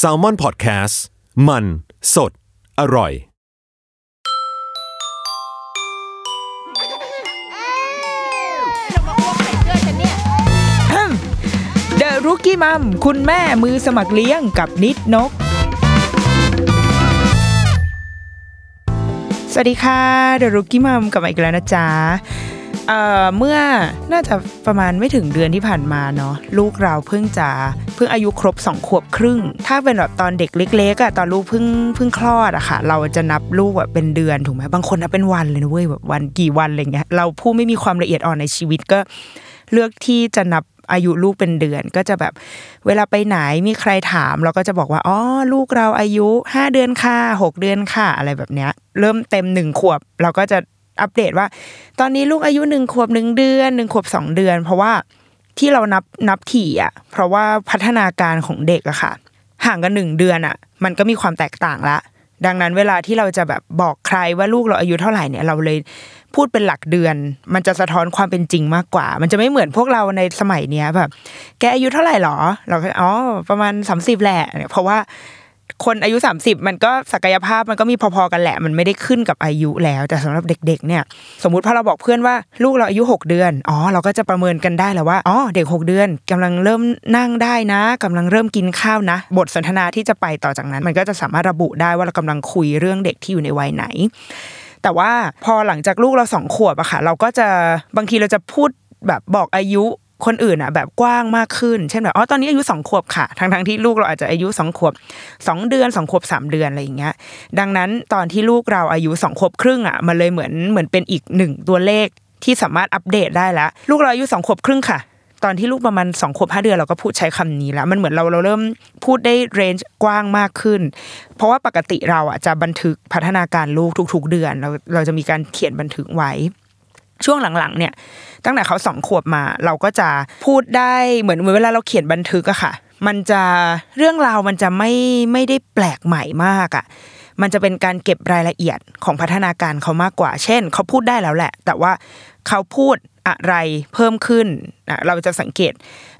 Salmon Podcast มันสดอร่อยThe Rookie Mom คุณแม่มือสมัครเลี้ยงกับนิดนกสวัสดีค่ะ The Rookie Mom กลับมาอีกแล้วนะจ๊ะเมื่อน่าจะประมาณไม่ถึงเดือนที่ผ่านมาเนาะลูกเราเพิ่งอายุครบ2ขวบครึ่งถ้าเป็นแบบตอนเด็กเล็กๆอ่ะตอนลูกเพิ่งคลอดอ่ะค่ะเราจะนับลูกแบบเป็นเดือนถูกมั้ยบางคนนับเป็นวันเลยนะเว้ยแบบวันกี่วันอะไรเงี้ยเราผู้ไม่มีความละเอียดอ่อนในชีวิตก็เลือกที่จะนับอายุลูกเป็นเดือนก็จะแบบเวลาไปไหนมีใครถามเราก็จะบอกว่าอ๋อลูกเราอายุ5เดือนค่ะ6เดือนค่ะอะไรแบบเนี้ยเริ่มเต็ม1ขวบเราก็จะอัปเดตว่าตอนนี้ลูกอายุ1ขวบ1เดือน1ขวบ2เดือนเพราะว่าที่เรานับถี่อ่ะเพราะว่าพัฒนาการของเด็กอ่ะค่ะห่างกัน1เดือนอ่ะมันก็มีความแตกต่างละดังนั้นเวลาที่เราจะแบบบอกใครว่าลูกเราอายุเท่าไหร่เนี่ยเราเลยพูดเป็นหลักเดือนมันจะสะท้อนความเป็นจริงมากกว่ามันจะไม่เหมือนพวกเราในสมัยเนี้ยแบบแกอายุเท่าไหร่หรอเราก็อ๋อประมาณ30แหละเพราะว่าคนอายุ30มันก็ศักยภาพมันก็มีพอๆกันแหละมันไม่ได้ขึ้นกับอายุแล้วแต่สำหรับเด็กๆเนี่ยสมมุติพอเราบอกเพื่อนว่าลูกเราอายุ6เดือนอ๋อเราก็จะประเมินกันได้แล้วว่าอ๋อเด็ก6เดือนกำลังเริ่มนั่งได้นะกำลังเริ่มกินข้าวนะบทสนทนาที่จะไปต่อจากนั้นมันก็จะสามารถระบุได้ว่าเรากำลังคุยเรื่องเด็กที่อยู่ในวัยไหนแต่ว่าพอหลังจากลูกเรา2ขวบอะค่ะเราก็จะบางทีเราจะพูดแบบบอกอายุคนอื่นอ่ะแบบกว้างมากขึ้นเช่นแบบอ๋อตอนนี้อายุ2ขวบค่ะทั้งที่ลูกเราอาจจะอายุ2ขวบ2เดือน2ขวบ3เดือนอะไรอย่างเงี้ยดังนั้นตอนที่ลูกเราอายุ2ขวบครึ่งอ่ะมันเลยเหมือนเป็นอีก1ตัวเลขที่สามารถอัปเดตได้แล้วลูกเราอายุ2ขวบครึ่งค่ะตอนที่ลูกประมาณ2ขวบ5เดือนเราก็พูดใช้คำนี้แล้วมันเหมือนเราเริ่มพูดได้เรนจ์กว้างมากขึ้นเพราะว่าปกติเราอ่ะจะบันทึกพัฒนาการลูกทุกๆเดือนเราจะมีการเขียนบันทึกไว้ช่วงหลังๆเนี่ยตั้งแต่เขา2ขวบมาเราก็จะพูดได้เหมือนเวลาเราเขียนบันทึกอะค่ะมันจะเรื่องราวมันจะไม่ได้แปลกใหม่มากอะมันจะเป็นการเก็บรายละเอียดของพัฒนาการเขามากกว่าเช่นเขาพูดได้แล้วแหละแต่ว่าเขาพูดอะไรเพิ่มขึ้นเราจะสังเกต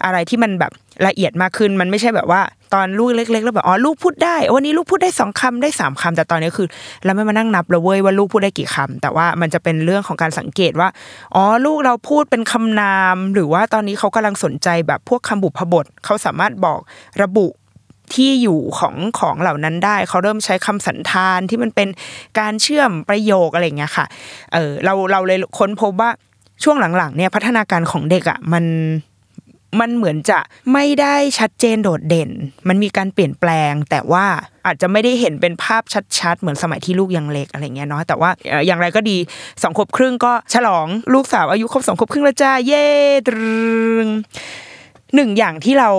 อะไรที่มันแบบละเอียดมากขึ้นมันไม่ใช่แบบว่าตอนลูกเล็กๆแล้วแบบอ๋อลูกพูดได้วันนี้ลูกพูดได้2คำได้3คำแต่ตอนนี้คือเราไม่มานั่งนับเลยเว้ยว่าลูกพูดได้กี่คำแต่ว่ามันจะเป็นเรื่องของการสังเกตว่าอ๋อลูกเราพูดเป็นคำนามหรือว่าตอนนี้เขากำลังสนใจแบบพวกคำบุพบทเขาสามารถบอกระบุที่อยู่ของเหล่านั้นได้เขาเริ่มใช้คำสันธานที่มันเป็นการเชื่อมประโยคอะไรอย่างเงี้ยค่ะเราเลยค้นพบว่าช่วงหลังๆเนี่ยพัฒนาการของเด็กอ่ะมันเหมือนจะไม่ได้ชัดเจนโดดเด่นมันมีการเปลี่ยนแปลงแต่ว่าอาจจะไม่ได้เห็นเป็นภาพชัดๆเหมือนสมัยที่ลูกยังเล็กอะไรเงี้ยเนาะแต่ว่าอย่างไรก็ดี2ขวบครึ่งก็ฉลองลูกสาวอายุครบ2ขวบครึ่งแล้วจ้าเย้หนึ่งอย่างที่เรา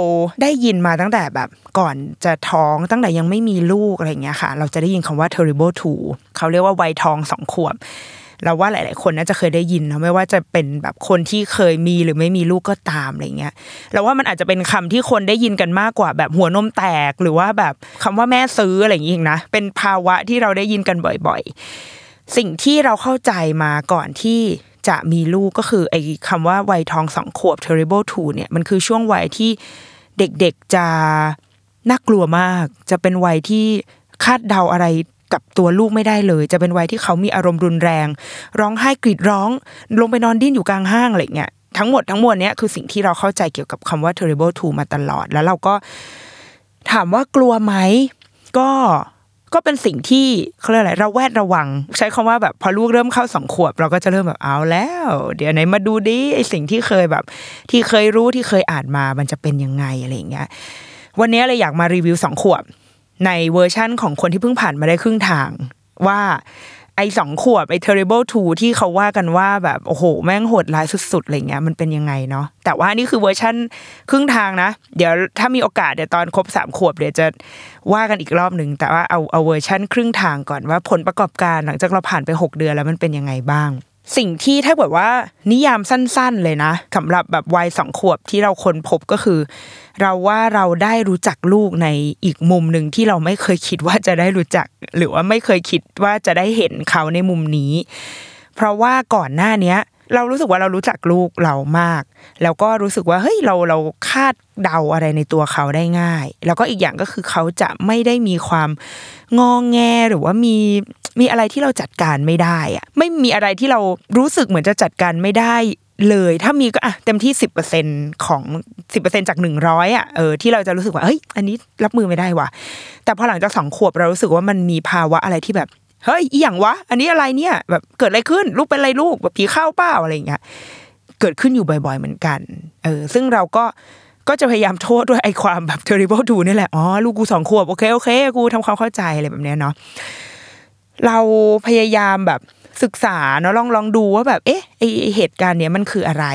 ได้ยินมาตั้งแต่แบบก่อนจะท้องตั้งแต่ยังไม่มีลูกอะไรเงี้ยค่ะเราจะได้ยินคำว่า terrible two เขาเรียกว่าวัยทอง2ขวบเราว่าหลายๆคนน่าจะเคยได้ยินนะไม่ว่าจะเป็นแบบคนที่เคยมีหรือไม่มีลูกก็ตามอะไรเงี้ยเราว่ามันอาจจะเป็นคำที่คนได้ยินกันมากกว่าแบบหัวนมแตกหรือว่าแบบคำว่าแม่ซื้ออะไรอย่างงี้นะเป็นภาวะที่เราได้ยินกันบ่อยๆสิ่งที่เราเข้าใจมาก่อนที่จะมีลูกก็คือไอ้คำว่าวัยทอง2ขวบ terrible two เนี่ยมันคือช่วงวัยที่เด็กๆจะน่ากลัวมากจะเป็นวัยที่คาดเดาอะไรกับตัวลูกไม่ได้เลยจะเป็นวัยที่เขามีอารมณ์รุนแรงร้องไห้กรีดร้องลงไปนอนดิ้นอยู่กลางห้างอะไรเงี้ยทั้งหมดเนี้ยคือสิ่งที่เราเข้าใจเกี่ยวกับคำว่า terrible two มาตลอดแล้วเราก็ถามว่ากลัวไหมก็เป็นสิ่งที่เขาเรียกอะไรเราแวดระวังใช้คำว่าแบบพอลูกเริ่มเข้า2ขวบเราก็จะเริ่มแบบเอาแล้วเดี๋ยวไหนมาดูดิไอสิ่งที่เคยแบบที่เคยรู้ที่เคยอ่านมามันจะเป็นยังไงอะไรเงี้ยวันนี้เลยอยากมารีวิว2ขวบในเวอร์ชั่นของคนที่เพิ่งผ่านมาได้ครึ่งทางว่าไอ้2ขวบไอ้ terrible two ที่เขาว่ากันว่าแบบโอ้โหแม่งโหดร้ายสุดๆอะไรเงี้ยมันเป็นยังไงเนาะแต่ว่านี่คือเวอร์ชั่นครึ่งทางนะเดี๋ยวถ้ามีโอกาสเดี๋ยวตอนครบ3ขวบเดี๋ยวจะว่ากันอีกรอบนึงแต่ว่าเอาเวอร์ชั่นครึ่งทางก่อนว่าผลประกอบการหลังจากเราผ่านไป6เดือนแล้วมันเป็นยังไงบ้างสิ่งที่ถ้าบอกว่านิยามสั้นๆเลยนะสำหรับแบบวัย2ขวบที่เราค้นพบก็คือเราว่าเราได้รู้จักลูกในอีกมุมนึงที่เราไม่เคยคิดว่าจะได้รู้จักหรือว่าไม่เคยคิดว่าจะได้เห็นเขาในมุมนี้เพราะว่าก่อนหน้านี้ เรารู้สึกว่าเรารู้จักลูกเรามากแล้วก็รู้สึกว่าเฮ้ยเราคาดเดาอะไรในตัวเขาได้ง่ายแล้วก็อีกอย่างก็คือเขาจะไม่ได้มีความงอแงหรือว่ามีอะไรที่เราจัดการไม่ได้อะไม่มีอะไรที่เรารู้สึกเหมือนจะจัดการไม่ได้เลยถ้ามีก็อ่ะเต็มที่ 10% ของ 10% จาก100อ่ะที่เราจะรู้สึกว่าเฮ้ยอันนี้รับมือไม่ได้ว่ะแต่พอหลังจาก2ขวบเรารู้สึกว่ามันมีภาวะอะไรที่แบบเฮ้ยอีหยังวะอันนี้อะไรเนี่ยแบบเกิดอะไรขึ้นลูกเป็นอะไรลูกแบบผีเข้าเปล่าอะไรอย่างเงี้ยเกิดขึ้นอยู่บ่อยๆเหมือนกันซึ่งเราก็จะพยายามโทษด้วยไอ้ความแบบ terrible do นี่แหละอ๋อลูกกู2ขวบโอเคกูทำความเข้าใจอะไรแบบเนี้ยเนาะเราพยายามแบบศึกษาเนาะลองดูว่าแบบเอ๊ะไอเหตุการณ์เนี้ยมันคืออะไร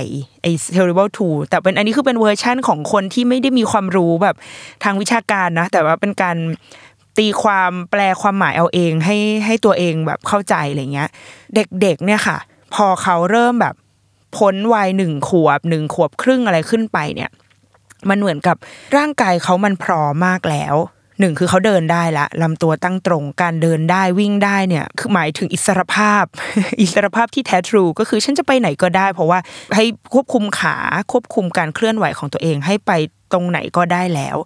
ไอ้ terrible two แต่เป็นอันนี้คือเป็นเวอร์ชั่นของคนที่ไม่ได้มีความรู้แบบทางวิชาการนะแต่ว่าเป็นการตีความแปลความหมายเอาเองให้ตัวเองแบบเข้าใจอะไรเงี้ยเด็กๆเนี่ยค่ะพอเขาเริ่มแบบพ้นวัย1 ขวบ 1 ขวบครึ่งอะไรขึ้นไปเนี่ยมันเหมือนกับร่างกายเขามันพร้อมมากแล้ว1คือเขาเดินได้ละลำตัวตั้งตรงการเดินได้วิ่งได้เนี่ยคือหมายถึงอิสรภาพ อิสรภาพที่แท้ทรูก็คือฉันจะไปไหนก็ได้เพราะว่าให้ควบคุมขาควบคุมการเคลื่อนไหวของตัวเองให้ไปตรงไหนก็ได้แล้ว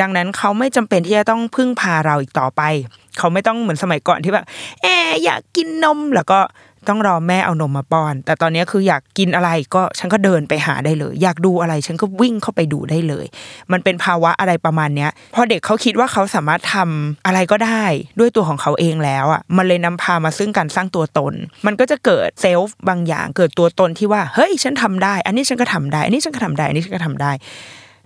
ดังนั้นเขาไม่จำเป็นที่จะต้องพึ่งพาเราอีกต่อไปเขาไม่ต้องเหมือนสมัยก่อนที่แบบอยากกินนมแล้วก็ต้องรอแม่เอานมมาป้อนแต่ตอนนี้คืออยากกินอะไรก็ฉันก็เดินไปหาได้เลยอยากดูอะไรฉันก็วิ่งเข้าไปดูได้เลยมันเป็นภาวะอะไรประมาณเนี้ยพอเด็กเขาคิดว่าเขาสามารถทำอะไรก็ได้ด้วยตัวของเขาเองแล้วอ่ะมันเลยนำพามาซึ่งการสร้างตัวตนมันก็จะเกิดเซลฟ์บางอย่างเกิดตัวตนที่ว่าเฮ้ยฉันทำได้อันนี้ฉันก็ทำได้อันนี้ฉันก็ทำได้อันนี้ฉันก็ทำได้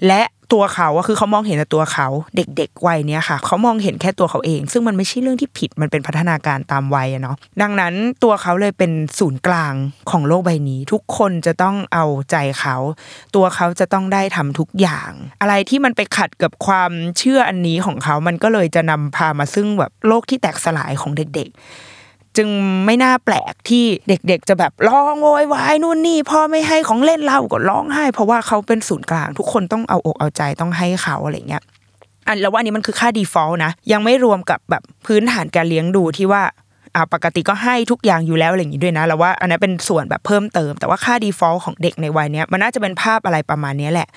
และตัวเขาก็คือเขามองเห็นแต่ตัวเขาเด็กๆวัยเนี้ยค่ะเขามองเห็นแค่ตัวเขาเองซึ่งมันไม่ใช่เรื่องที่ผิดมันเป็นพัฒนาการตามวัยเนาะดังนั้นตัวเขาเลยเป็นศูนย์กลางของโลกใบนี้ทุกคนจะต้องเอาใจเขาตัวเขาจะต้องได้ทำทุกอย่างอะไรที่มันไปขัดกับความเชื่ออันนี้ของเขามันก็เลยจะนำพามาซึ่งแบบโลกที่แตกสลายของเด็กๆจึงไม่น่าแปลกที่เด็กๆจะแบบร้องโวยวายนู่นนี่พ่อไม่ให้ของเล่นเราก็ร้องไห้เพราะว่าเขาเป็นศูนย์กลางทุกคนต้องเอาอกเอาใจต้องให้เขาอะไรเงี้ยแล้วว่าอันนี้มันคือค่า default นะยังไม่รวมกับแบบพื้นฐานการเลี้ยงดูที่ว่าปกติก็ให้ทุกอย่างอยู่แล้วอะไรอย่างงี้ด้วยนะแล้วว่าอันนั้นเป็นส่วนแบบเพิ่มเติมแต่ว่าค่า default ของเด็กในวัยเนี้ยมันน่าจะเป็นภาพอะไรประมาณนี้แหละ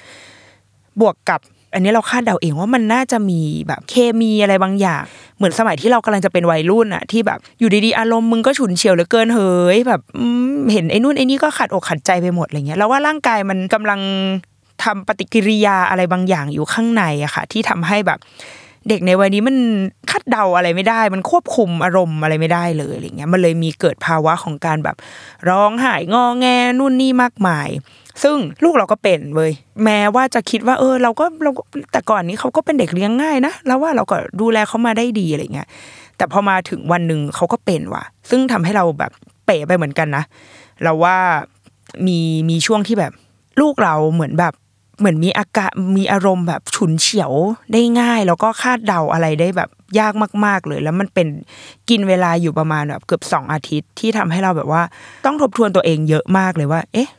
บวกกับอันนี้เราคาดเดาเองว่ามันน่าจะมีแบบเคมีอะไรบางอย่างเหมือนสมัยที่เรากำลังจะเป็นวัยรุ่นอะที่แบบอยู่ดีๆอารมณ์มึงก็ฉุนเฉียวเหลือเกินเฮ้ยแบบเห็นไอ้นู่นไอ้นี่ก็ขัดอกขัดใจไปหมดอะไรเงี้ยแล้วว่าร่างกายมันกำลังทำปฏิกิริยาอะไรบางอย่างอยู่ข้างในอะค่ะที่ทำให้แบบเด็กในวัยนี้มันคาดเดาอะไรไม่ได้มันควบคุมอารมณ์อะไรไม่ได้เลยอะไรเงี้ยมันเลยมีเกิดภาวะของการแบบร้องไห้งอแงนู่นนี่มากมายซึ่งลูกเราก็เป็นเว้ยแม้ว่าจะคิดว่าเราก็แต่ก่อนนี้เขาก็เป็นเด็กเลี้ยงง่ายนะแล้วว่าเราก็ดูแลเขามาได้ดีอะไรเงี้ยแต่พอมาถึงวันนึงเขาก็เป็นว่ะซึ่งทำให้เราแบบเป๋ไปเหมือนกันนะเราว่ามีช่วงที่แบบลูกเราเหมือนมีอาการมีอารมณ์แบบฉุนเฉียวได้ง่ายแล้วก็คาดเดาอะไรได้แบบยากมากๆเลยแล้วมันเป็นกินเวลาอยู่ประมาณแบบเกือบ2อาทิตย์ที่ทำให้เราแบบว่าต้องทบทวนตัวเองเยอะมากเลยว่าเอ๊ะ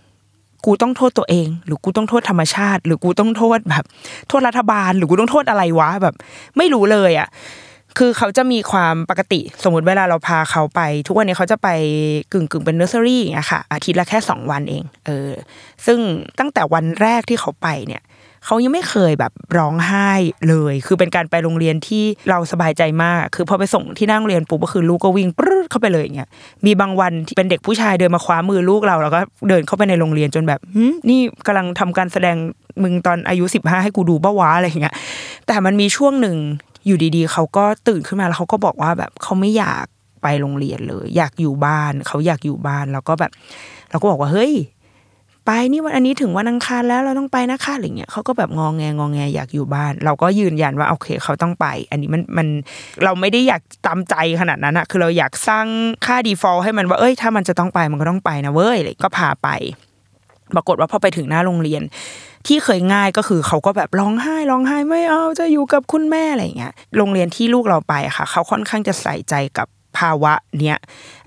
กูต้องโทษตัวเองหรือกูต้องโทษธรรมชาติหรือกูต้องโทษแบบโทษรัฐบาลหรือกูต้องโทษอะไรวะแบบไม่รู้เลยอ่ะคือเขาจะมีความปกติสมมติเวลาเราพาเขาไปทุกวันนี้เขาจะไปกึ่งเป็นเนอร์เซอรี่อย่างเงี้ยค่ะอาทิตย์ละแค่2วันเองซึ่งตั้งแต่วันแรกที่เขาไปเนี่ยเขายังไม่เคยแบบร้องไห้เลยคือเป็นการไปโรงเรียนที่เราสบายใจมากคือพอไปส่งที่หน้าโรงเรียนปุ๊บก็คือลูกก็วิ่งปรึ๊ดเข้าไปเลยอย่างเงี้ยมีบางวันที่เป็นเด็กผู้ชายเดินมาคว้ามือลูกเราแล้วก็เดินเข้าไปในโรงเรียนจนแบบนี่กำลังทำการแสดงมึงตอนอายุ15ให้กูดูบ้าวะอะไรอย่างเงี้ยแต่มันมีช่วงนึงอยู่ดีๆเขาก็ตื่นขึ้นมาแล้วเขาก็บอกว่าแบบเขาไม่อยากไปโรงเรียนเลยอยากอยู่บ้านเขาอยากอยู่บ้านแล้วก็แบบเราก็บอกว่าเฮ้ยไปนี่วันอันนี้ถึงวันอังคารแล้วเราต้องไปนะคะอะไรเงี้ยเขาก็แบบงอแงอยากอยู่บ้านเราก็ยืนยันว่าโอเคเขาต้องไปอันนี้มันเราไม่ได้อยากตามใจขนาดนั้นอะคือเราอยากสร้างค่า default ให้มันว่าเอ้ยถ้ามันจะต้องไปมันก็ต้องไปนะเว้ยเลยก็พาไปปรากฏว่าพอไปถึงหน้าโรงเรียนที่เคยง่ายก็คือเขาก็แบบร้องไห้ไม่เอาจะอยู่กับคุณแม่อะไรอย่างเงี้ยโรงเรียนที่ลูกเราไปค่ะเขาค่อนข้างจะใส่ใจกับภาวะเนี้ย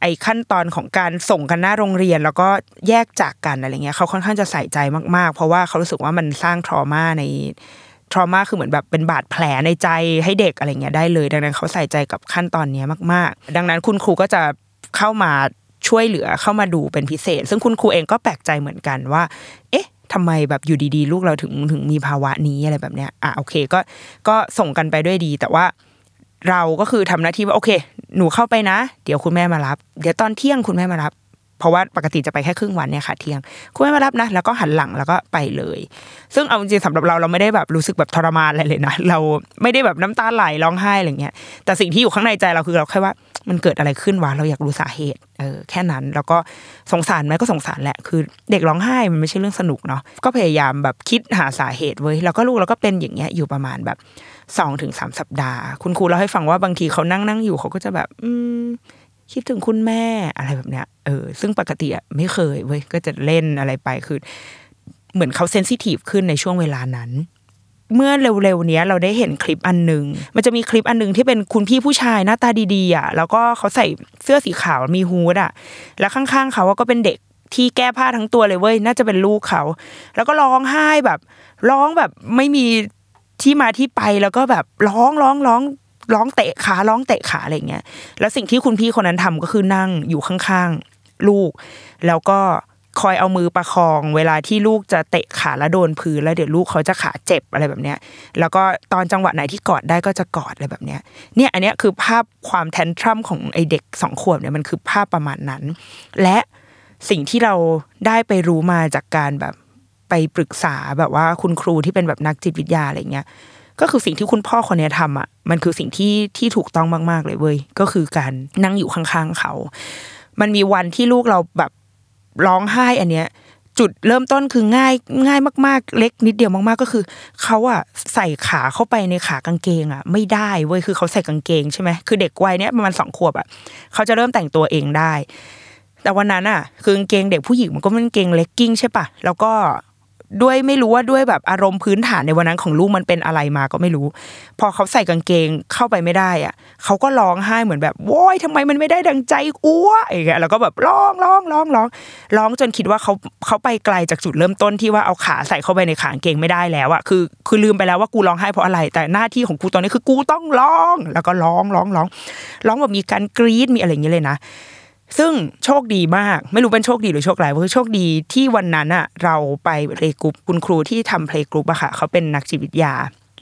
ไอ้ขั้นตอนของการส่งกันหน้าโรงเรียนแล้วก็แยกจากกันอะไรเงี้ยเขาค่อนข้างจะใส่ใจมากๆเพราะว่าเขารู้สึกว่ามันสร้างทรอมาคือเหมือนแบบเป็นบาดแผลในใจให้เด็กอะไรเงี้ยได้เลยดังนั้นเขาใส่ใจกับขั้นตอนนี้มากๆดังนั้นคุณครูก็จะเข้ามา ช่วยเหลือเข้ามาดูเป็นพิเศษซึ่งคุณครูเองก็แปลกใจเหมือนกันว่าเอ๊ะทำไมแบบอยู่ดีๆลูกเราถึงมีภาวะนี้อะไรแบบเนี้ยอ่ะโอเคก็ส่งกันไปด้วยดีแต่ว่าเราก็คือทำหน้าที่ว่าโอเคหนูเข้าไปนะเดี๋ยวคุณแม่มารับเดี๋ยวตอนเที่ยงคุณแม่มารับเพราะว่าปกติจะไปแค่ครึ่งวันเนี่ยค่ะเที่ยงคุณแม่มารับนะแล้วก็หันหลังแล้วก็ไปเลยซึ่งเอาจริงๆสำหรับเราไม่ได้แบบรู้สึกแบบทรมานอะไรเลยนะเราไม่ได้แบบน้ำตาไหลร้องไห้อะไรเงี้ยแต่สิ่งที่อยู่ข้างในใจเราคือเราแค่ว่ามันเกิดอะไรขึ้นวะเราอยากรู้สาเหตุแค่นั้นแล้วก็สงสารไหมก็สงสารแหละคือเด็กร้องไห้มันไม่ใช่เรื่องสนุกเนาะก็พยายามแบบคิดหาสาเหตุเว้ยแล้วก็ลูกเราก็เป็นอย่างเงี้ยอยู่ประมาณแบบ 2-3 สัปดาห์คุณครูเล่าให้ฟังว่าบางทีเขานั่งๆอยู่เขาก็จะแบบคิดถึงคุณแม่อะไรแบบเนี้ยซึ่งปกติอ่ะไม่เคยเว้ยก็จะเล่นอะไรไปคือเหมือนเขาเซนซิทีฟขึ้นในช่วงเวลานั้นเมื่อเร็วๆเนี้ยเราได้เห็นคลิปอันนึงมันจะมีคลิปอันนึงที่เป็นคุณพี่ผู้ชายหน้าตาดีๆอ่ะแล้วก็เขาใส่เสื้อสีขาวมีฮู้ดอ่ะแล้วข้างๆเขาก็เป็นเด็กที่แก้ผ้าทั้งตัวเลยเว้ยน่าจะเป็นลูกเขาแล้วก็ร้องไห้แบบร้องแบบไม่มีที่มาที่ไปแล้วก็แบบร้องเตะขาร้องเตะขาอะไรเงี้ยแล้วสิ่งที่คุณพี่คนนั้นทำก็คือนั่งอยู่ข้างๆลูกแล้วก็คอยเอามือประคองเวลาที่ลูกจะเตะขาแล้วโดนพื้นแล้วเดี๋ยวลูกเขาจะขาเจ็บอะไรแบบเนี้ยแล้วก็ตอนจังหวะไหนที่กอดได้ก็จะกอดอะไรแบบเนี้ยเนี่ยอันเนี้ยคือภาพความแทนทรัมของไอเด็ก2 ขวบเนี่ยมันคือภาพประมาณนั้นและสิ่งที่เราได้ไปรู้มาจากการแบบไปปรึกษาแบบว่าคุณครูที่เป็นแบบนักจิตวิทยาอะไรเงี้ยก็คือสิ่งที่คุณพ่อคนนี้ทำอ่ะมันคือสิ่งที่ถูกต้องมากๆเลยเว้ยก็คือการนั่งอยู่ข้างๆเขามันมีวันที่ลูกเราแบบร้องไห้อันเนี้ยจุดเริ่มต้นคือง่ายมากๆเล็กนิดเดียวมากๆก็คือเขาอ่ะใส่ขาเข้าไปในขากางเกงอ่ะไม่ได้เว้ยคือเขาใส่กางเกงใช่ไหมคือเด็กวัยเนี้ยประมาณ2 ขวบอ่ะเขาจะเริ่มแต่งตัวเองได้แต่วันนั้นอ่ะคือกางเกงเด็กผู้หญิงมันก็เป็นกางเกงเลกกิ้งใช่ป่ะแล้วก็ด้วยไม่รู้ว่าด้วยแบบอารมณ์พื้นฐานในวันนั้นของลูกมันเป็นอะไรมาก็ไม่รู้พอเขาใส่กางเกงเข้าไปไม่ได้อ่ะเขาก็ร้องไห้เหมือนแบบโว้ยทำไมมันไม่ได้ดังใจอ้วกอย่างเงี้ยแล้วก็แบบร้องจนคิดว่าเขาไปไกลจากจุดเริ่มต้นที่ว่าเอาขาใส่เข้าไปในขากางเกงไม่ได้แล้วอ่ะคือลืมไปแล้วว่ากูร้องไห้เพราะอะไรแต่หน้าที่ของกูตอนนี้คือกูต้องร้องแล้วก็ร้องแบบมีการกรี๊ดมีอะไรอย่างเงี้ยเลยนะซึ่งโชคดีมากไม่รู้เป็นโชคดีหรือโชคร้ายเพราะโชคดีที่วันนั้นอ่ะเราไปเพลย์กรุ๊ปคุณครูที่ทำเพลย์กรุ๊ปอะค่ะเขาเป็นนักจิตวิทยา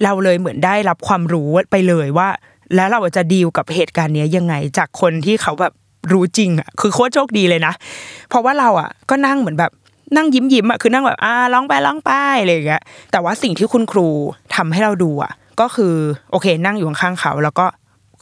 เราเลยเหมือนได้รับความรู้ไปเลยว่าแล้วเราจะดีลกับเหตุการณ์นี้ยังไงจากคนที่เขาแบบรู้จริงอ่ะคือโคตรโชคดีเลยนะเพราะว่าเราอ่ะก็นั่งเหมือนแบบนั่งยิ้มอ่ะคือนั่งแบบร้องไปอะไรอย่างเงี้ยแต่ว่าสิ่งที่คุณครูทำให้เราดูอ่ะก็คือโอเคนั่งอยู่ข้างเขาแล้วก็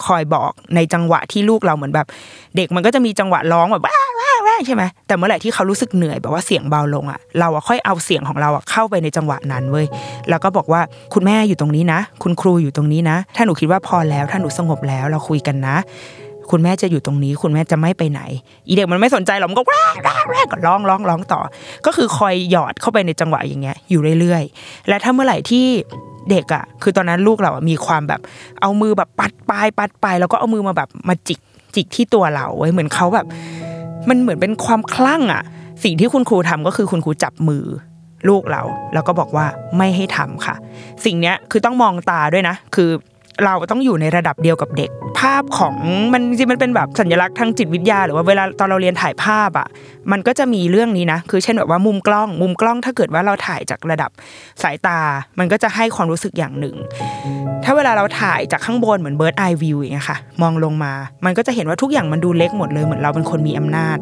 คอยบอกในจังหวะที่ลูกเราเหมือนแบบเด็กมันก็จะมีจังหวะร้องแบบว้าวๆๆใช่มั้ยแต่เมื่อไหร่ที่เขารู้สึกเหนื่อยแบบว่าเสียงเบาลงอ่ะเราอ่ะค่อยเอาเสียงของเราอ่ะเข้าไปในจังหวะนั้นเว้ยแล้วก็บอกว่าคุณแม่อยู่ตรงนี้นะคุณครูอยู่ตรงนี้นะถ้าหนูคิดว่าพอแล้วถ้าหนูสงบแล้วเราคุยกันนะคุณแม่จะอยู่ตรงนี้คุณแม่จะไม่ไปไหนอีเด็กมันไม่สนใจหรอกมันก็ว้าวๆๆร้องๆๆต่อก็คือคอยหยอดเข้าไปในจังหวะอย่างเงี้ยอยู่เรื่อยๆและถ้าเมื่อไหร่ที่เด็กอ่ะคือตอนนั้นลูกเรามีความแบบเอามือแบบปัดปลายแล้วก็เอามือมาแบบมาจิกที่ตัวเราไว้เหมือนเขาแบบมันเหมือนเป็นความคลั่งอ่ะสิ่งที่คุณครูทำก็คือคุณครูจับมือลูกเราแล้วก็บอกว่าไม่ให้ทำค่ะสิ่งเนี้ยคือต้องมองตาด้วยนะคือเราต้องอยู่ในระดับเดียวกับเด็กภาพของมันจริงมันเป็นแบบสัญลักษณ์ทางจิตวิทยาหรือว่าเวลาตอนเราเรียนถ่ายภาพอ่ะมันก็จะมีเรื่องนี้นะคือเช่นแบบว่ามุมกล้องถ้าเกิดว่าเราถ่ายจากระดับสายตามันก็จะให้ความรู้สึกอย่างหนึ่งถ้าเวลาเราถ่ายจากข้างบนเหมือน bird eye view อย่างเงี้ยค่ะมองลงมามันก็จะเห็นว่าทุกอย่างมันดูเล็กหมดเลยเหมือนเราเป็นคนมีอำนาจ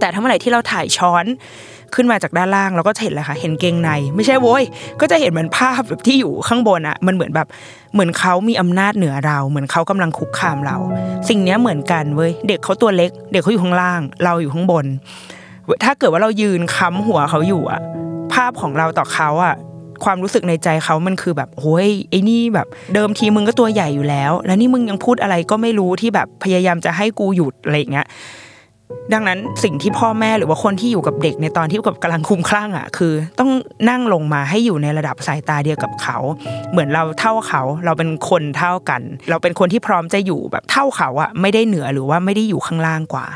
แต่ถ้าเมื่อไหร่ที่เราถ่ายช้อนขึ้นมาจากด้านล่างเราก็จะเห็นเลยค่ะเห็นเกงในไม่ใช่โว้ยก็จะเห็นเหมือนภาพแบบที่อยู่ข้างบนอ่ะมันเหมือนแบบเหมือนเขามีอำนาจเหนือเราเหมือนเขากำลังคุกคามเราสิ่งนี้เหมือนกันเว้ยเด็กเขาตัวเล็กเด็กเขาอยู่ข้างล่างเราอยู่ข้างบนถ้าเกิดว่าเรายืนค้ำหัวเขาอยู่อ่ะภาพของเราต่อเขาอ่ะความรู้สึกในใจเขามันคือแบบโอ้ยไอ้นี่แบบเดิมทีมึงก็ตัวใหญ่อยู่แล้วนี่มึงยังพูดอะไรก็ไม่รู้ที่แบบพยายามจะให้กูหยุดอะไรอย่างเงี้ยดังนั้นสิ่งที่พ่อแม่หรือว่าคนที่อยู่กับเด็กในตอนที่กำลังคลุ้มคลั่งอ่ะคือต้องนั่งลงมาให้อยู่ในระดับสายตาเดียวกับเขาเหมือนเราเท่าเขาเราเป็นคนเท่ากันเราเป็นคนที่พร้อมจะอยู่แบบเท่าเขาอ่ะไม่ได้เหนือหรือว่าไม่ได้อยู่ข้างล่างกว่า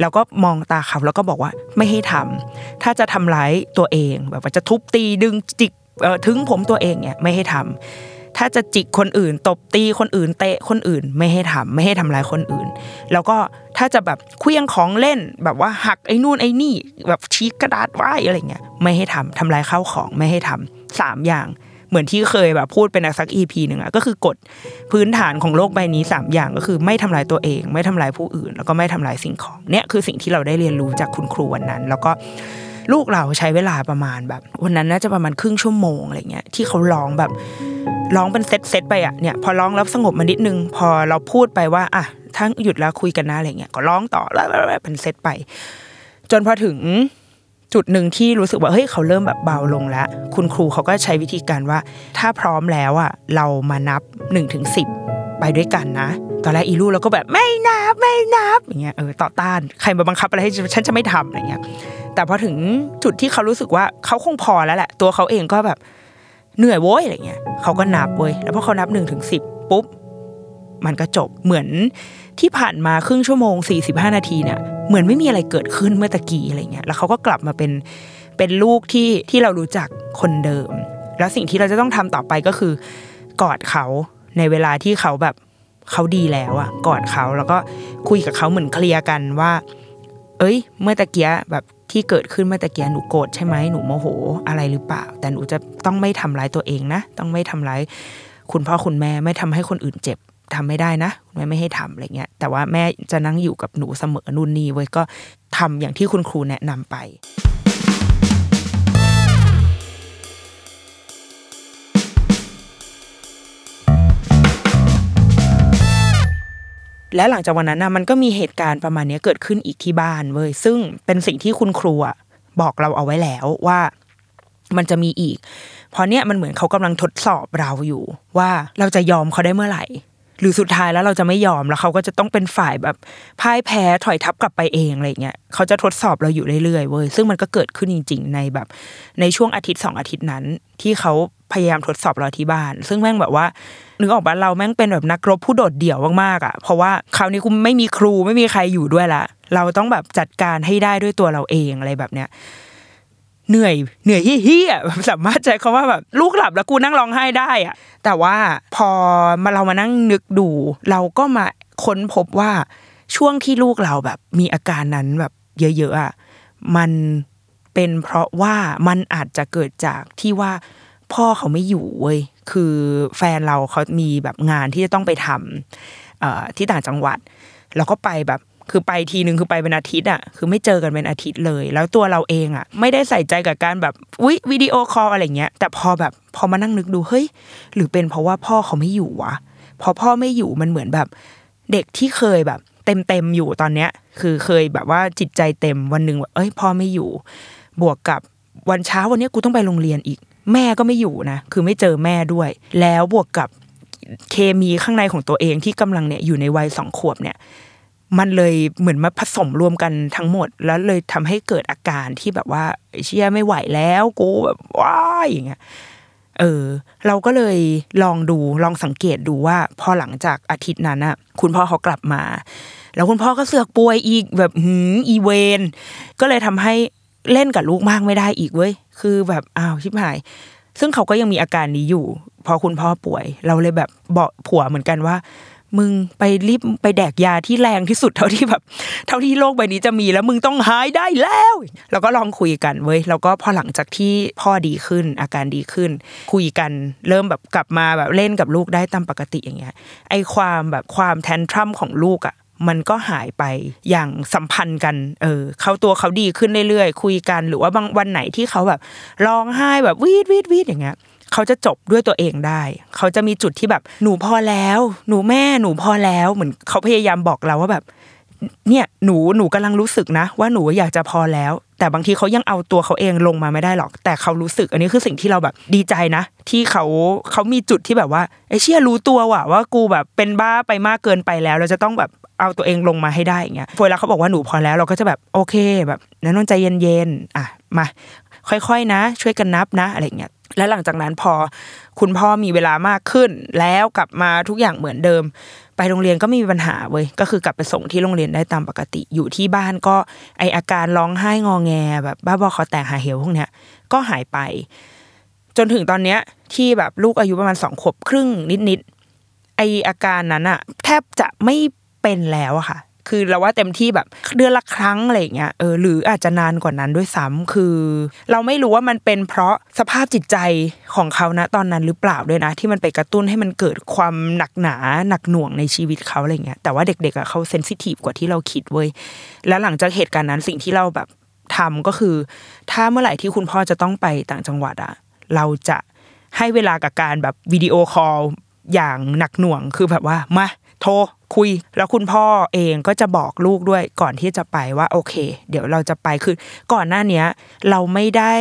แล้วก็มองตาเขาแล้วก็บอกว่าไม่ให้ทำถ้าจะทำร้ายตัวเองแบบว่าจะทุบตีดึงจิกถึงผมตัวเองเนี่ยไม่ให้ทำ ถ้าจะจิกคนอื่นตบตีคนอื่นเตะคนอื่นไม่ให้ทำร้ายคนอื่นแล้วก็ถ้าจะแบบเคลื่อนของเล่นแบบว่าหักไอ้นู่นไอ้นี่แบบชี้กระดาษไว้อะไรเงี้ยไม่ให้ทำร้ายข้าวของไม่ให้ทำ3อย่างเหมือนที่เคยแบบพูดเป็นสัก EP นึงอ่ะก็คือกฎพื้นฐานของโลกใบนี้3อย่างก็คือไม่ทำลายตัวเองไม่ทำลายผู้อื่นแล้วก็ไม่ทำลายสิ่งของเนี่ยคือสิ่งที่เราได้เรียนรู้จากคุณครูวันนั้นแล้วก็ลูกเราใช้เวลาประมาณแบบวันนั้นน่าจะประมาณครึ่งชั่วโมงอะไรเงี้ยที่เขาร้องแบบร้องเป็นเซตไปอ่ะเนี่ยพอร้องแล้วสงบมานิดนึงพอเราพูดไปว่าอ่ะถ้าหยุดแล้วคุยกันนะอะไรเงี้ยก็ร้องต่อแล้วเป็นเซตไปจนพอถึงจุดหนึ่งที่รู้สึกว่าเฮ้ยเขาเริ่มแบบเบาลงแล้วคุณครูเขาก็ใช้วิธีการว่าถ้าพร้อมแล้วอ่ะเรามานับ 1-10 ไปด้วยกันนะตอนแรกอีลูกเราก็แบบไม่นับอย่างเงี้ยต่อต้านใครมาบังคับอะไรให้ฉันจะไม่ทำอะไรเงี้ยแต่พอถึงจุดที่เขารู้สึกว่าเขาคงพอแล้วแหละตัวเขาเองก็แบบเหนื่อยโว้ยอะไรเงี้ยเขาก็นับเว้ยแล้วพอเขานับ 1-10 ปุ๊บมันก็จบเหมือนที่ผ่านมาครึ่งชั่วโมง45นาทีเนี่ยเหมือนไม่มีอะไรเกิดขึ้นเมื่อตะกี้อะไรเงี้ยแล้วเขาก็กลับมาเป็นลูกที่เรารู้จักคนเดิมแล้วสิ่งที่เราจะต้องทำต่อไปก็คือกอดเขาในเวลาที่เขาแบบเขาดีแล้วอ่ะกอดเขาแล้วก็คุยกับเขาเหมือนเคลียร์กันว่าเอ้ยเมื่อตะกี้แบบที่เกิดขึ้นเมื่อตะกี้หนูโกรธใช่ไหมหนูโมโหอะไรหรือเปล่าแต่หนูจะต้องไม่ทำร้ายตัวเองนะต้องไม่ทำร้ายคุณพ่อคุณแม่ไม่ทำให้คนอื่นเจ็บทำไม่ได้นะแม่ไม่ให้ทำอะไรเงี้ยแต่ว่าแม่จะนั่งอยู่กับหนูเสมอนู่นนี่ไว้ก็ทำอย่างที่คุณครูแนะนำไปและหลังจากวันนั้นนะมันก็มีเหตุการณ์ประมาณนี้เกิดขึ้นอีกที่บ้านเว้ยซึ่งเป็นสิ่งที่คุณครูอ่ะบอกเราเอาไว้แล้วว่ามันจะมีอีกเพราะเนี่ยมันเหมือนเขากำลังทดสอบเราอยู่ว่าเราจะยอมเขาได้เมื่อไหร่หรือสุดท้ายแล้วเราจะไม่ยอมแล้วเขาก็จะต้องเป็นฝ่ายแบบพ่ายแพ้ถอยทับกลับไปเองอะไรเงี้ยเขาจะทดสอบเราอยู่เรื่อยๆเว้ยซึ่งมันก็เกิดขึ้นจริงๆในแบบในช่วงอาทิตย์2อาทิตย์นั้นที่เขาพยายามทดสอบเราที่บ้านซึ่งแม่งแบบว่านึกออกป่ะเราแม่งเป็นแบบนักรบผู้โดดเดี่ยวมากๆอ่ะเพราะว่าคราวนี้กูไม่มีครูไม่มีใครอยู่ด้วยละเราต้องแบบจัดการให้ได้ด้วยตัวเราเองอะไรแบบเนี้ยเหนื่อยเหี้ยสามารถใช้คำว่าแบบลูกหลับแล้วกูนั่งร้องไห้ได้อ่ะแต่ว่าพอมาเรามานั่งนึกดูเราก็มาค้นพบว่าช่วงที่ลูกเราแบบมีอาการนั้นแบบเยอะๆอ่ะมันเป็นเพราะว่ามันอาจจะเกิดจากที่ว่าพ่อเขาไม่อยู่เว้ยคือแฟนเราเขามีแบบงานที่จะต้องไปทำที่ต่างจังหวัดแล้วก็ไปแบบคือไปทีนึงคือไปเป็นอาทิตย์อ่ะคือไม่เจอกันเป็นอาทิตย์เลยแล้วตัวเราเองอ่ะไม่ได้ใส่ใจกับการแบบวิดีโอคอลอะไรเงี้ยแต่พอมานั่งนึกดูเฮ้ยหรือเป็นเพราะว่าพ่อเขาไม่อยู่วะพอพ่อไม่อยู่มันเหมือนแบบเด็กที่เคยแบบเต็มอยู่ตอนเนี้ยคือเคยแบบว่าจิตใจเต็มวันนึงว่าเอ้ยพ่อไม่อยู่บวกกับวันเช้าวันนี้กูต้องไปโรงเรียนอีกแม่ก็ไม่อยู่นะคือไม่เจอแม่ด้วยแล้วบวกกับเคมีข้างในของตัวเองที่กำลังเนี่ยอยู่ในวัย2ขวบเนี่ยมันเลยเหมือนมาผสมรวมกันทั้งหมดแล้วเลยทำให้เกิดอาการที่แบบว่าเชี่ยไม่ไหวแล้วกูแบบว้ายอย่างเงี้ยเราก็เลยลองสังเกตดูว่าพอหลังจากอาทิตย์นั้นน่ะคุณพ่อเขากลับมาแล้วคุณพ่อก็เสือกป่วยอีกแบบอีเวนก็เลยทำให้เล่นกับลูกมากไม่ได้อีกเว้ยคือแบบอ้าวชิบหายซึ่งเขาก็ยังมีอาการนี้อยู่พอคุณพ่อป่วยเราเลยแบบบอกผัวเหมือนกันว่ามึงไปรีบไปแดกยาที่แรงที่สุดเท่าที่โลกใบนี้จะมีแล้วมึงต้องหายได้แล้วแล้วก็ลองคุยกันเว้ยแล้วก็พอหลังจากที่พ่อดีขึ้นอาการดีขึ้นคุยกันเริ่มแบบกลับมาแบบเล่นกับลูกได้ตามปกติอย่างเงี้ยไอ้ความแทนทรัมของลูกอ่ะมันก็หายไปอย่างสัมพันธ์กันเขาตัวเขาดีขึ้นเรื่อยๆคุยกันหรือว่าบางวันไหนที่เขาแบบร้องไห้แบบวีดอย่างเงี้ยเขาจะจบด้วยตัวเองได้เขาจะมีจุดที่แบบหนูพอแล้วหนูแม่หนูพอแล้วเหมือนเขาพยายามบอกเราว่าแบบเนี่ยหนูกำลังรู้สึกนะว่าหนูอยากจะพอแล้วแต่บางทีเขายังเอาตัวเขาเองลงมาไม่ได้หรอกแต่เขารู้สึกอันนี้คือสิ่งที่เราแบบดีใจนะที่เขามีจุดที่แบบว่าไอ้เชี่ยรู้ตัวว่ะว่ากูแบบเป็นบ้าไปมากเกินไปแล้วเราจะต้องแบบเอาตัวเองลงมาให้ได้อย่างเงี้ยเวลาเขาบอกว่าหนูพอแล้วเราก็จะแบบโอเคแบบนั่งใจเย็นๆอ่ะมาค่อยๆนะช่วยกันนับนะอะไรเงี้ยและหลังจากนั้นพอคุณพ่อมีเวลามากขึ้นแล้วกลับมาทุกอย่างเหมือนเดิมไปโรงเรียนก็ไม่มีปัญหาเว้ยก็คือกลับไปส่งที่โรงเรียนได้ตามปกติอยู่ที่บ้านก็ไออาการร้องไห้งอแงแบบบ้าบอคอแตกหาเหวพวกเนี้ยก็หายไป จนถึงตอนเนี้ยที่แบบลูกอายุประมาณ2ขวบครึ่งนิดๆไออาการนั้นอะแทบจะไม่เป็นแล้วอะค่ะคือเราว่าเต็มที่แบบเดือนละครั้งอะไรอย่างเงี้ยหรืออาจจะนานกว่านั้นด้วยซ้ำคือเราไม่รู้ว่ามันเป็นเพราะสภาพจิตใจของเขาณตอนนั้นหรือเปล่าด้วยนะที่มันไปกระตุ้นให้มันเกิดความหนักหนาหนักหน่วงในชีวิตเขาอะไรเงี้ยแต่ว่าเด็กๆอ่ะเขาเซนซิทีฟกว่าที่เราคิดเว้ยแล้วหลังจากเหตุการณ์นั้นสิ่งที่เราแบบทำก็คือถ้าเมื่อไหร่ที่คุณพ่อจะต้องไปต่างจังหวัดอ่ะเราจะให้เวลากับการแบบวิดีโอคอลอย่างหนักหน่วงคือแบบว่ามาโทรคุยแล้วคุณพ่อเองก็จะบอกลูกด้วยก่อนที่จะไปว่าโอเคเดี๋ยวเราจะไปคือก่อนหน้านี้เราไม่ได้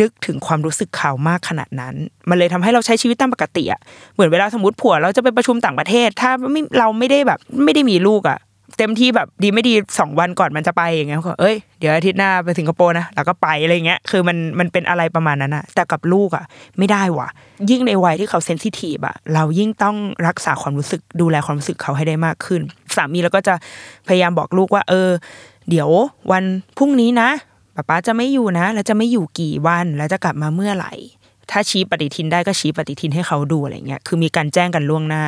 นึกถึงความรู้สึกเขามากขนาดนั้นมันเลยทำให้เราใช้ชีวิตตามปกติอ่ะเหมือนเวลาสมมติผัวเราจะไปประชุมต่างประเทศถ้าเราไม่ได้แบบไม่ได้มีลูกอ่ะเต็มที่แบบดีไม่ดี2วันก่อนมันจะไปอย่างเงี้ยก็เอ้ยเดี๋ยวอาทิตย์หน้าไปสิงคโปร์นะแล้วก็ไปอะไรเงี้ยคือมันเป็นอะไรประมาณนั้นน่ะแต่กับลูกอ่ะไม่ได้ว่ะยิ่งในวัยที่เขาเซนซิทีฟอ่ะเรายิ่งต้องรักษาความรู้สึกดูแลความรู้สึกเขาให้ได้มากขึ้นสามีเราก็จะพยายามบอกลูกว่าเดี๋ยววันพรุ่งนี้นะป๊าจะไม่อยู่นะแล้วจะไม่อยู่กี่วันแล้วจะกลับมาเมื่อไหร่ถ้าชี้ปฏิทินได้ก็ชี้ปฏิทินให้เขาดูอะไรเงี้ยคือมีการแจ้งกันล่วงหน้า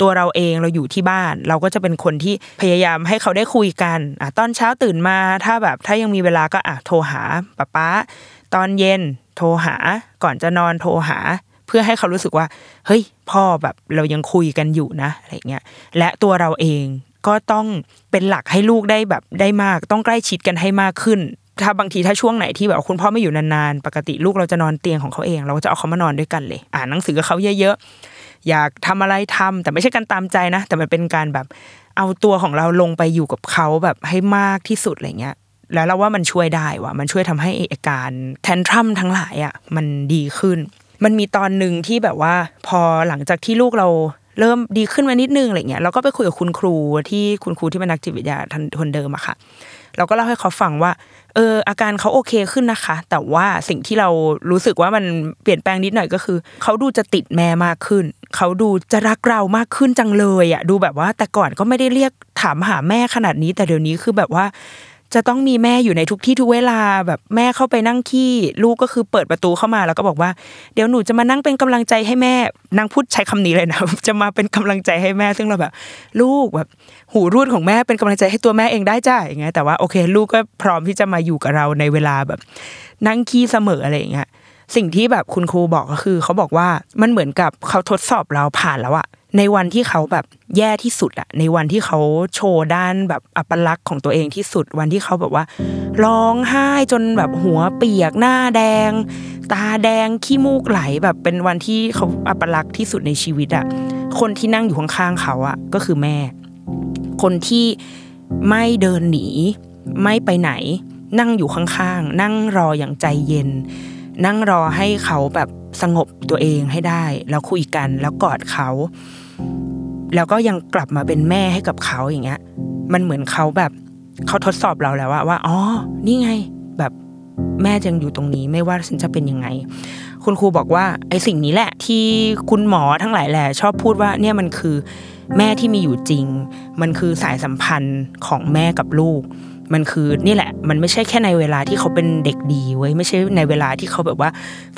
ตัวเราเองเราอยู่ที่บ้านเราก็จะเป็นคนที่พยายามให้เขาได้คุยกันตอนเช้าตื่นมาถ้ายังมีเวลาก็โทรหาป๊าตอนเย็นโทรหาก่อนจะนอนโทรหาเพื่อให้เขารู้สึกว่าเฮ้ยพ่อแบบเรายังคุยกันอยู่นะอะไรเงี้ยและตัวเราเองก็ต้องเป็นหลักให้ลูกได้แบบได้มากต้องใกล้ชิดกันให้มากขึ้นถ้าบางทีถ้าช่วงไหนที่แบบคุณพ่อไม่อยู่นานๆปกติลูกเราจะนอนเตียงของเขาเองเราก็จะเอาเขามานอนด้วยกันเลยอ่านหนังสือกับเขาเยอะๆอยากทำอะไรทำแต่ไม่ใช่การตามใจนะแต่มันเป็นการแบบเอาตัวของเราลงไปอยู่กับเขาแบบให้มากที่สุดอะไรเงี้ยแล้วเราว่ามันช่วยได้ว่ะมันช่วยทำให้อาการแทนทรัมทั้งหลายอ่ะมันดีขึ้นมันมีตอนนึงที่แบบว่าพอหลังจากที่ลูกเราเริ่มดีขึ้นมานิดนึงอะไรเงี้ยเราก็ไปคุยกับคุณครูที่เป็นนักจิตวิทยาคนเดิมอะค่ะเราก็เล่าให้เขาฟังว่าอาการเขาโอเคขึ้นนะคะแต่ว่าสิ่งที่เรารู้สึกว่ามันเปลี่ยนแปลงนิดหน่อยก็คือเขาดูจะติดแม่มากขึ้นเขาดูจะรักเรามากขึ้นจังเลยอ่ะดูแบบว่าแต่ก่อนก็ไม่ได้เรียกถามหาแม่ขนาดนี้แต่เดี๋ยวนี้คือแบบว่าจะต้องมีแม่อยู่ในทุกที่ทุกเวลาแบบแม่เข้าไปนั่งขี้ลูกก็คือเปิดประตูเข้ามาแล้วก็บอกว่าเดี๋ยวหนูจะมานั่งเป็นกำลังใจให้แม่นางพูดใช้คำนี้เลยนะจะมาเป็นกำลังใจให้แม่ซึ่งเราแบบลูกแบบหูรูดของแม่เป็นกำลังใจให้ตัวแม่เองได้จ้ะอย่างเงี้ยแต่ว่าโอเคลูกก็พร้อมที่จะมาอยู่กับเราในเวลาแบบนั่งขี้เสมออะไรอย่างเงี้ยสิ่งที่แบบคุณครูบอกก็คือเขาบอกว่ามันเหมือนกับเขาทดสอบเราผ่านแล้วอะในวันที่เขาแบบแย่ที่สุดอะในวันที่เขาโชว์ด้านแบบอัปลักษณ์ของตัวเองที่สุดวันที่เขาแบบว่าร้องไห้จนแบบหัวเปียกหน้าแดงตาแดงขี้มูกไหลแบบเป็นวันที่เขาอัปลักษณ์ที่สุดในชีวิตอะคนที่นั่งอยู่ข้างๆเขาอะก็คือแม่คนที่ไม่เดินหนีไม่ไปไหนนั่งอยู่ข้างๆนั่งรออย่างใจเย็นนั่งรอให้เขาแบบสงบตัวเองให้ได้แล้วคุยกันแล้วกอดเขาแล้วก็ยังกลับมาเป็นแม่ให้กับเขาอย่างเงี้ยมันเหมือนเขาแบบเขาทดสอบเราแล้วว่าอ๋อนี่ไงแบบแม่ยังอยู่ตรงนี้ไม่ว่าฉันจะเป็นยังไงคุณครูบอกว่าไอ้สิ่งนี้แหละที่คุณหมอทั้งหลายแหละชอบพูดว่าเนี่ยมันคือแม่ที่มีอยู่จริงมันคือสายสัมพันธ์ของแม่กับลูกมันคือนี่แหละมันไม่ใช่แค่ในเวลาที่เขาเป็นเด็กดีเว้ยไม่ใช่ในเวลาที่เขาแบบว่า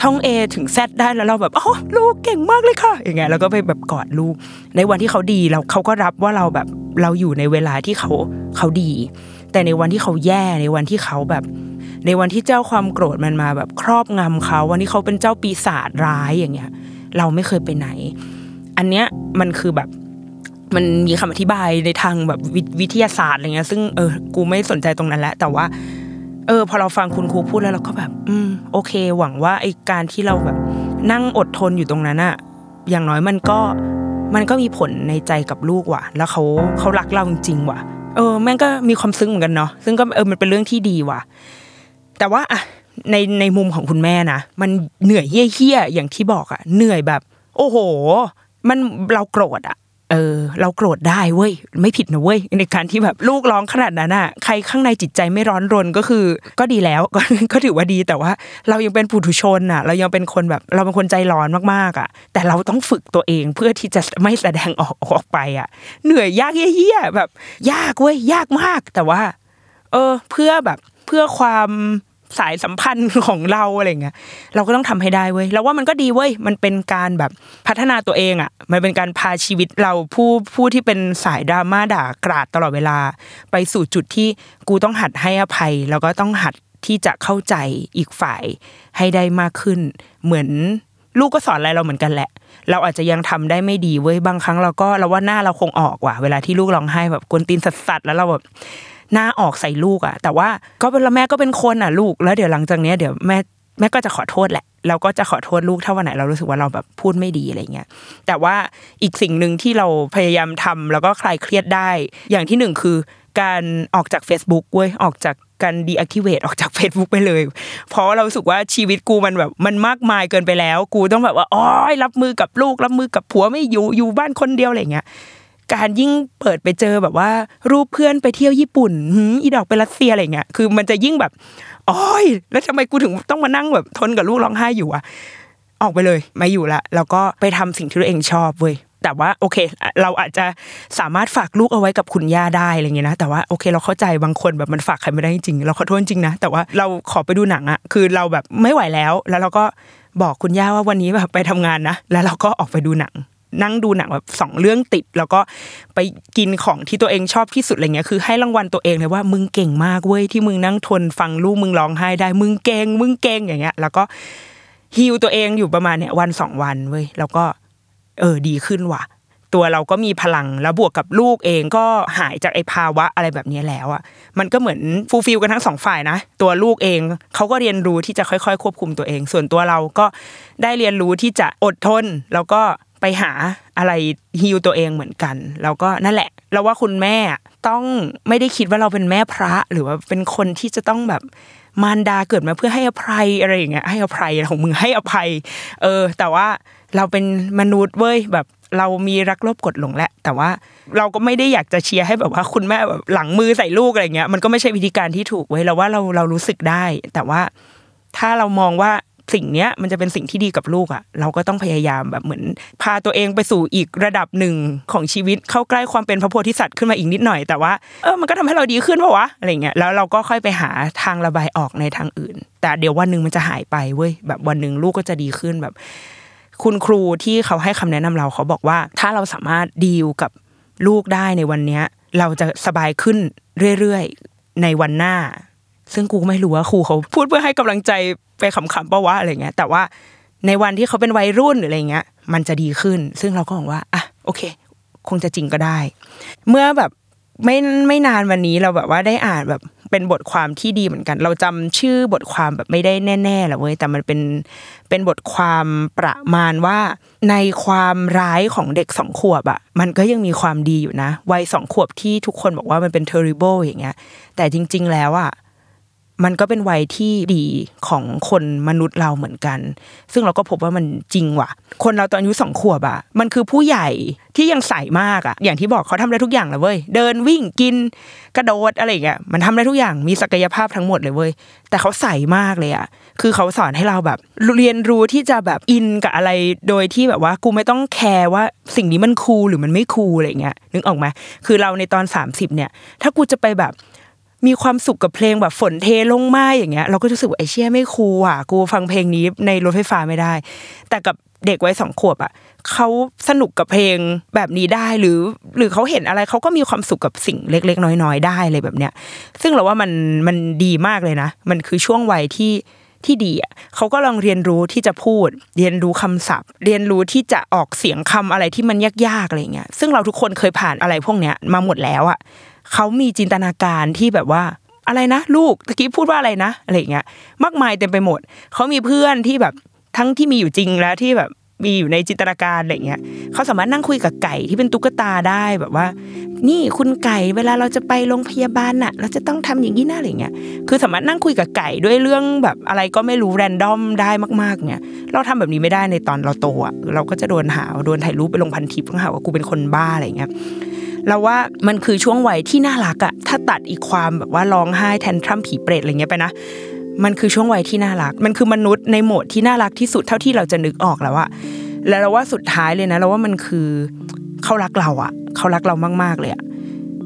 ท่อง A ถึง Z ได้แล้วเราแบบอ๋อลูกเก่งมากเลยค่ะอย่างเงี้ยแล้วก็ไปแบบกอดลูกในวันที่เขาดีแล้วเขาก็รับว่าเราแบบเราอยู่ในเวลาที่เขาดีแต่ในวันที่เขาแย่ในวันที่เขาแบบในวันที่เจ้าความโกรธมันมาแบบครอบงำเขาวันที่เขาเป็นเจ้าปีศาจร้ายอย่างเงี้ยเราไม่เคยไปไหนอันเนี้ยมันคือแบบมันมีคำอธิบายในทางแบบวิทยาศาสตร์อะไรเงี้ยซึ่งกูไม่สนใจตรงนั้นแหละแต่ว่าพอเราฟังคุณครูพูดแล้วเราก็แบบโอเคหวังว่าไอ้การที่เราแบบนั่งอดทนอยู่ตรงนั้นอะอย่างน้อยมันก็มีผลในใจกับลูกว่ะแล้วเขารักเราจริงๆว่ะแม่งก็มีความซึ้งเหมือนกันเนาะซึ่งก็มันเป็นเรื่องที่ดีว่ะแต่ว่าอะในมุมของคุณแม่นะมันเหนื่อยเหี้ยๆอย่างที่บอกอะเหนื่อยแบบโอ้โหมันเราโกรธอะเราโกรธได้เว้ยไม่ผิดนะเว้ยในการที่แบบลูกร้องขนาดนั้นน่ะใครข้างในจิตใจไม่ร้อนรนก็คือก็ดีแล้ว ก็ถือว่าดีแต่ว่าเรายังเป็นปุถุชนน่ะเรายังเป็นคนแบบเราเป็นคนใจร้อนมากๆอ่ะแต่เราต้องฝึกตัวเองเพื่อที่จะไม่แสดงออกไปอ่ะเหนื่อยยากเหี้ยๆแบบยากเว้ยยากมากแต่ว่าเพื่อแบบเพื่อความ สายสัมพันธ์ของเราอะไรเงี้ยเราก็ต้องทำให้ได้เว้ยเราว่ามันก็ดีเว้ยมันเป็นการแบบพัฒนาตัวเองอ่ะมันเป็นการพาชีวิตเราผู้ที่เป็นสายดราม่าด่ากราดตลอดเวลาไปสู่จุดที่กูต้องหัดให้อภัยแล้วก็ต้องหัดที่จะเข้าใจอีกฝ่ายให้ได้มากขึ้นเหมือนลูกก็สอนอะไรเราเหมือนกันแหละเราอาจจะยังทำได้ไม่ดีเว้ยบางครั้งเราว่าหน้าเราคงออกว่ะเวลาที่ลูกร้องไห้แบบกวนตีนสัสๆแล้วเราแบบหน้าออกใส่ลูกอ่ะแต่ว่าก็เป็นแม่ก็เป็นคนอ่ะลูกแล้วเดี๋ยวหลังจากเนี้ยเดี๋ยวแม่ก็จะขอโทษแหละเราก็จะขอโทษลูกถ้าวันไหนเรารู้สึกว่าเราแบบพูดไม่ดีอะไรเงี้ยแต่ว่าอีกสิ่งนึงที่เราพยายามทำแล้วก็คลายเครียดได้อย่างที่1คือการออกจาก Facebook เว้ยออกจากการดีแอคทีเวทออกจาก Facebook ไปเลยเพราะเรารู้สึกว่าชีวิตกูมันแบบมันมากมายเกินไปแล้วกูต้องแบบว่าโอ๊ยรับมือกับลูกรับมือกับผัวไม่อยู่บ้านคนเดียวอะไรเงี้ยการยิ่งเปิดไปเจอแบบว่ารูปเพื่อนไปเที่ยวญี่ปุ่นอีดอกไปรัสเซียอะไรเงี้ยคือมันจะยิ่งแบบโอ๊ยแล้วทำไมกูถึงต้องมานั่งแบบทนกับลูกร้องไห้อยู่อะออกไปเลยไม่อยู่ละแล้วก็ไปทำสิ่งที่ตัวเองชอบเว้ยแต่ว่าโอเคเราอาจจะสามารถฝากลูกเอาไว้กับคุณย่าได้อะไรเงี้ยนะแต่ว่าโอเคเราเข้าใจบางคนแบบมันฝากใครไม่ได้จริงเราขอโทษจริงนะแต่ว่าเราขอไปดูหนังอะคือเราแบบไม่ไหวแล้วเราก็บอกคุณย่าว่าวันนี้แบบไปทำงานนะแล้วเราก็ออกไปดูหนังนั่งดูหนังแบบ2เรื่องติดแล้วก็ไปกินของที่ตัวเองชอบที่สุดอะไรเงี้ยคือให้รางวัลตัวเองเลยว่ามึงเก่งมากเว้ยที่มึงนั่งทนฟังลูกมึงร้องไห้ได้มึงเก่งอย่างเงี้ยแล้วก็ฮีลตัวเองอยู่ประมาณเนี่ยวัน2วันเว้ยแล้วก็ดีขึ้นว่ะตัวเราก็มีพลังแล้วบวกกับลูกเองก็หายจากไอ้ภาวะอะไรแบบนี้แล้วอ่ะมันก็เหมือนฟูลฟิลกันทั้ง2ฝ่ายนะตัวลูกเองเขาก็เรียนรู้ที่จะค่อยๆควบคุมตัวเองส่วนตัวเราก็ได้เรียนรู้ที่จะอดทนแล้วก็ไปหาอะไรฮีลตัวเองเหมือนกันแล้วก็นั่นแหละเราว่าคุณแม่ต้องไม่ได้คิดว่าเราเป็นแม่พระหรือว่าเป็นคนที่จะต้องแบบมารดาเกิดมาเพื่อให้อภัยอะไรอย่างเงี้ยให้อภัยของมึงให้อภัยแต่ว่าเราเป็นมนุษย์เว้ยแบบเรามีรักลบกดหลงแหละแต่ว่าเราก็ไม่ได้อยากจะเชียร์ให้แบบว่าคุณแม่แบบหลังมือใส่ลูกอะไรเงี้ยมันก็ไม่ใช่วิธีการที่ถูกเว้ยเราว่าเรารู้สึกได้แต่ว่าถ้าเรามองว่าสิ่งเนี้ยมันจะเป็นสิ่งที่ดีกับลูกอ่ะเราก็ต้องพยายามแบบเหมือนพาตัวเองไปสู่อีกระดับหนึ่งของชีวิตเข้าใกล้ความเป็นพระโพธิสัตว์ขึ้นมาอีกนิดหน่อยแต่ว่ามันก็ทำให้เราดีขึ้นป่ะวะอะไรเงี้ยแล้วเราก็ค่อยไปหาทางระบายออกในทางอื่นแต่เดี๋ยววันนึงมันจะหายไปเว้ยแบบวันนึงลูกก็จะดีขึ้นแบบคุณครูที่เขาให้คำแนะนำเราเขาบอกว่าถ้าเราสามารถดีลกับลูกได้ในวันนี้เราจะสบายขึ้นเรื่อยๆในวันหน้าซึ่งกูไม่รู้ว่าครูเขาพูดเพื่อให้กำลังใจไปขำๆเปล่าวะอะไรเงี้ยแต่ว่าในวันที่เขาเป็นวัยรุ่นหรืออะไรเงี้ยมันจะดีขึ้นซึ่งเราก็หวังว่าอ่ะโอเคคงจะจริงก็ได้เมื่อแบบไม่นานวันนี้เราแบบว่าได้อ่านแบบเป็นบทความที่ดีเหมือนกันเราจำชื่อบทความแบบไม่ได้แน่ๆหรอกเว้ยแต่มันเป็นบทความประมาณว่าในความร้ายของเด็ก2ขวบอ่ะมันก็ยังมีความดีอยู่นะวัย2ขวบที่ทุกคนบอกว่ามันเป็น terrible อย่างเงี้ยแต่จริงๆแล้วอ่ะมันก็เป็นวัยที่ดีของคนมนุษย์เราเหมือนกันซึ่งเราก็พบว่ามันจริงว่ะคนเราตอนอายุ2ขวบอ่ะมันคือผู้ใหญ่ที่ยังใสมากอ่ะอย่างที่บอกเขาทำได้ทุกอย่างเลยเว้ยเดินวิ่งกินกระโดดอะไรอย่างเงี้ยมันทำได้ทุกอย่างมีศักยภาพทั้งหมดเลยเว้ยแต่เขาใสมากเลยอ่ะคือเขาสอนให้เราแบบเรียนรู้ที่จะแบบอินกับอะไรโดยที่แบบว่ากูไม่ต้องแคร์ว่าสิ่งนี้มันคูลหรือมันไม่คูลอะไรอย่างเงี้ยนึกออกไหมคือเราในตอน30เนี่ยถ้ากูจะไปแบบมีความสุขกับเพลงแบบฝนเทลงมาอย่างเงี้ยเราก็รู้สึกว่าไอ้เชี่ยไม่คูลอ่ะกูฟังเพลงนี้ในรถไฟฟ้าไม่ได้แต่กับเด็กวัย2ขวบอ่ะเขาสนุกกับเพลงแบบนี้ได้หรือเขาเห็นอะไรเขาก็มีความสุขกับสิ่งเล็กๆน้อยๆได้เลยแบบเนี้ยซึ่งเราว่ามันดีมากเลยนะมันคือช่วงวัยที่ดีอ่ะเขาก็ลองเรียนรู้ที่จะพูดเรียนรู้คำศัพท์เรียนรู้ที่จะออกเสียงคำอะไรที่มันยากๆอะไรเงี้ยซึ่งเราทุกคนเคยผ่านอะไรพวกเนี้ยมาหมดแล้วอ่ะเขามีจินตนาการที่แบบว่าอะไรนะลูกตะกี้พูดว่าอะไรนะอะไรอย่างเงี้ยมากมายเต็มไปหมดเขามีเพื่อนที่แบบทั้งที่มีอยู่จริงแล้วที่แบบมีอยู่ในจินตนาการอะไรอย่างเงี้ยเขาสามารถนั่งคุยกับไก่ที่เป็นตุ๊กตาได้แบบว่านี่คุณไก่เวลาเราจะไปโรงพยาบาลน่ะเราจะต้องทำอย่างนี้นะอะไรอย่างเงี้ยคือสามารถนั่งคุยกับไก่ด้วยเรื่องแบบอะไรก็ไม่รู้แรนดอมได้มากๆเนี่ยเราทำแบบนี้ไม่ได้ในตอนเราโตอ่ะเราก็จะโดนหาโดนถ่ายรูปไปลงพันทิปหาว่ากูเป็นคนบ้าอะไรอย่างเงี้ยเราว่ามันคือช่วงวัยที่น่ารักอะถ้าตัดอีกความแบบว่าร้องไห้แทนทรัมผีเปรตอะไรเงี้ยไปนะมันคือช่วงวัยที่น่ารักมันคือมนุษย์ในโหมดที่น่ารักที่สุดเท่าที่เราจะนึกออกแล้วอะแล้วเราว่าสุดท้ายเลยนะเราว่ามันคือเขารักเราอะเขารักเรามากๆเลยอะ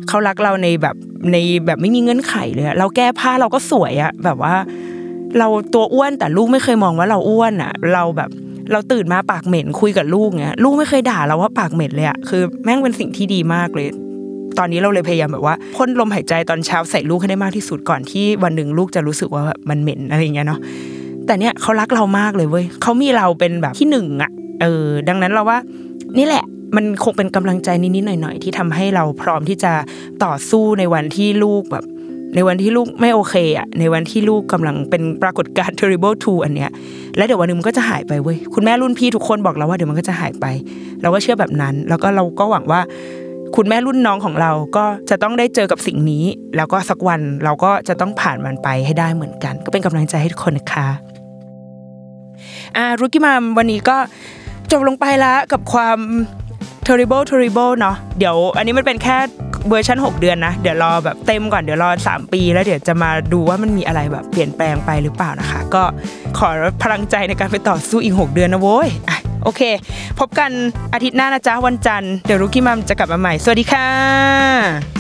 เขารักเราในแบบไม่มีเงื่อนไขเลยเราแก้ผ้าเราก็สวยอะแบบว่า เราตัวอ้วนแต่ลูกไม่เคยมองว่าเราอ้วนอ่ะเราแบบเราตื่นมาปากเหม็นคุยกับลูกเงี้ยลูกไม่เคยด่าเราว่าปากเหม็นเลยอ่ะคือแม่งเป็นสิ่งที่ดีมากเลยตอนนี้เราเลยพยายามแบบว่าพ่นลมหายใจตอนเช้าใส่ลูกให้ได้มากที่สุดก่อนที่วันนึงลูกจะรู้สึกว่ามันเหม็นอะไรเงี้ยเนาะแต่เนี่ยเขารักเรามากเลยเว้ยเขามีเราเป็นแบบที่หนึ่งอ่ะดังนั้นเราว่านี่แหละมันคงเป็นกำลังใจนิดๆหน่อยๆที่ทำให้เราพร้อมที่จะต่อสู้ในวันที่ลูกแบบในวันที่ลูกไม่โอเคอ่ะในวันที่ลูกกำลังเป็นปรากฏการณ์ terrible 2 อันเนี้ยแล้วเดี๋ยววันนึงมันก็จะหายไปเว้ยคุณแม่รุ่นพี่ทุกคนบอกเราว่าเดี๋ยวมันก็จะหายไปเราก็เชื่อแบบนั้นแล้วก็เราก็หวังว่าคุณแม่รุ่นน้องของเราก็จะต้องได้เจอกับสิ่งนี้แล้วก็สักวันเราก็จะต้องผ่านมันไปให้ได้เหมือนกันก็เป็นกำลังใจให้ทุกคนนะคะRookie Mom วันนี้ก็จบลงไปแล้วกับความ terrible เนาะเดี๋ยวอันนี้มันเป็นแค่เวอร์ชัน6 เดือนนะเดี๋ยวรอแบบเต็มก่อนเดี๋ยวรอ3 ปีแล้วเดี๋ยวจะมาดูว่ามันมีอะไรแบบเปลี่ยนแปลงไปหรือเปล่านะคะก็ขอพลังใจในการไปต่อสู้อีก6 เดือนนะโว้ยโอเคพบกันอาทิตย์หน้านะจ๊ะวันจันทร์เดี๋ยวRookie Momจะกลับมาใหม่สวัสดีค่ะ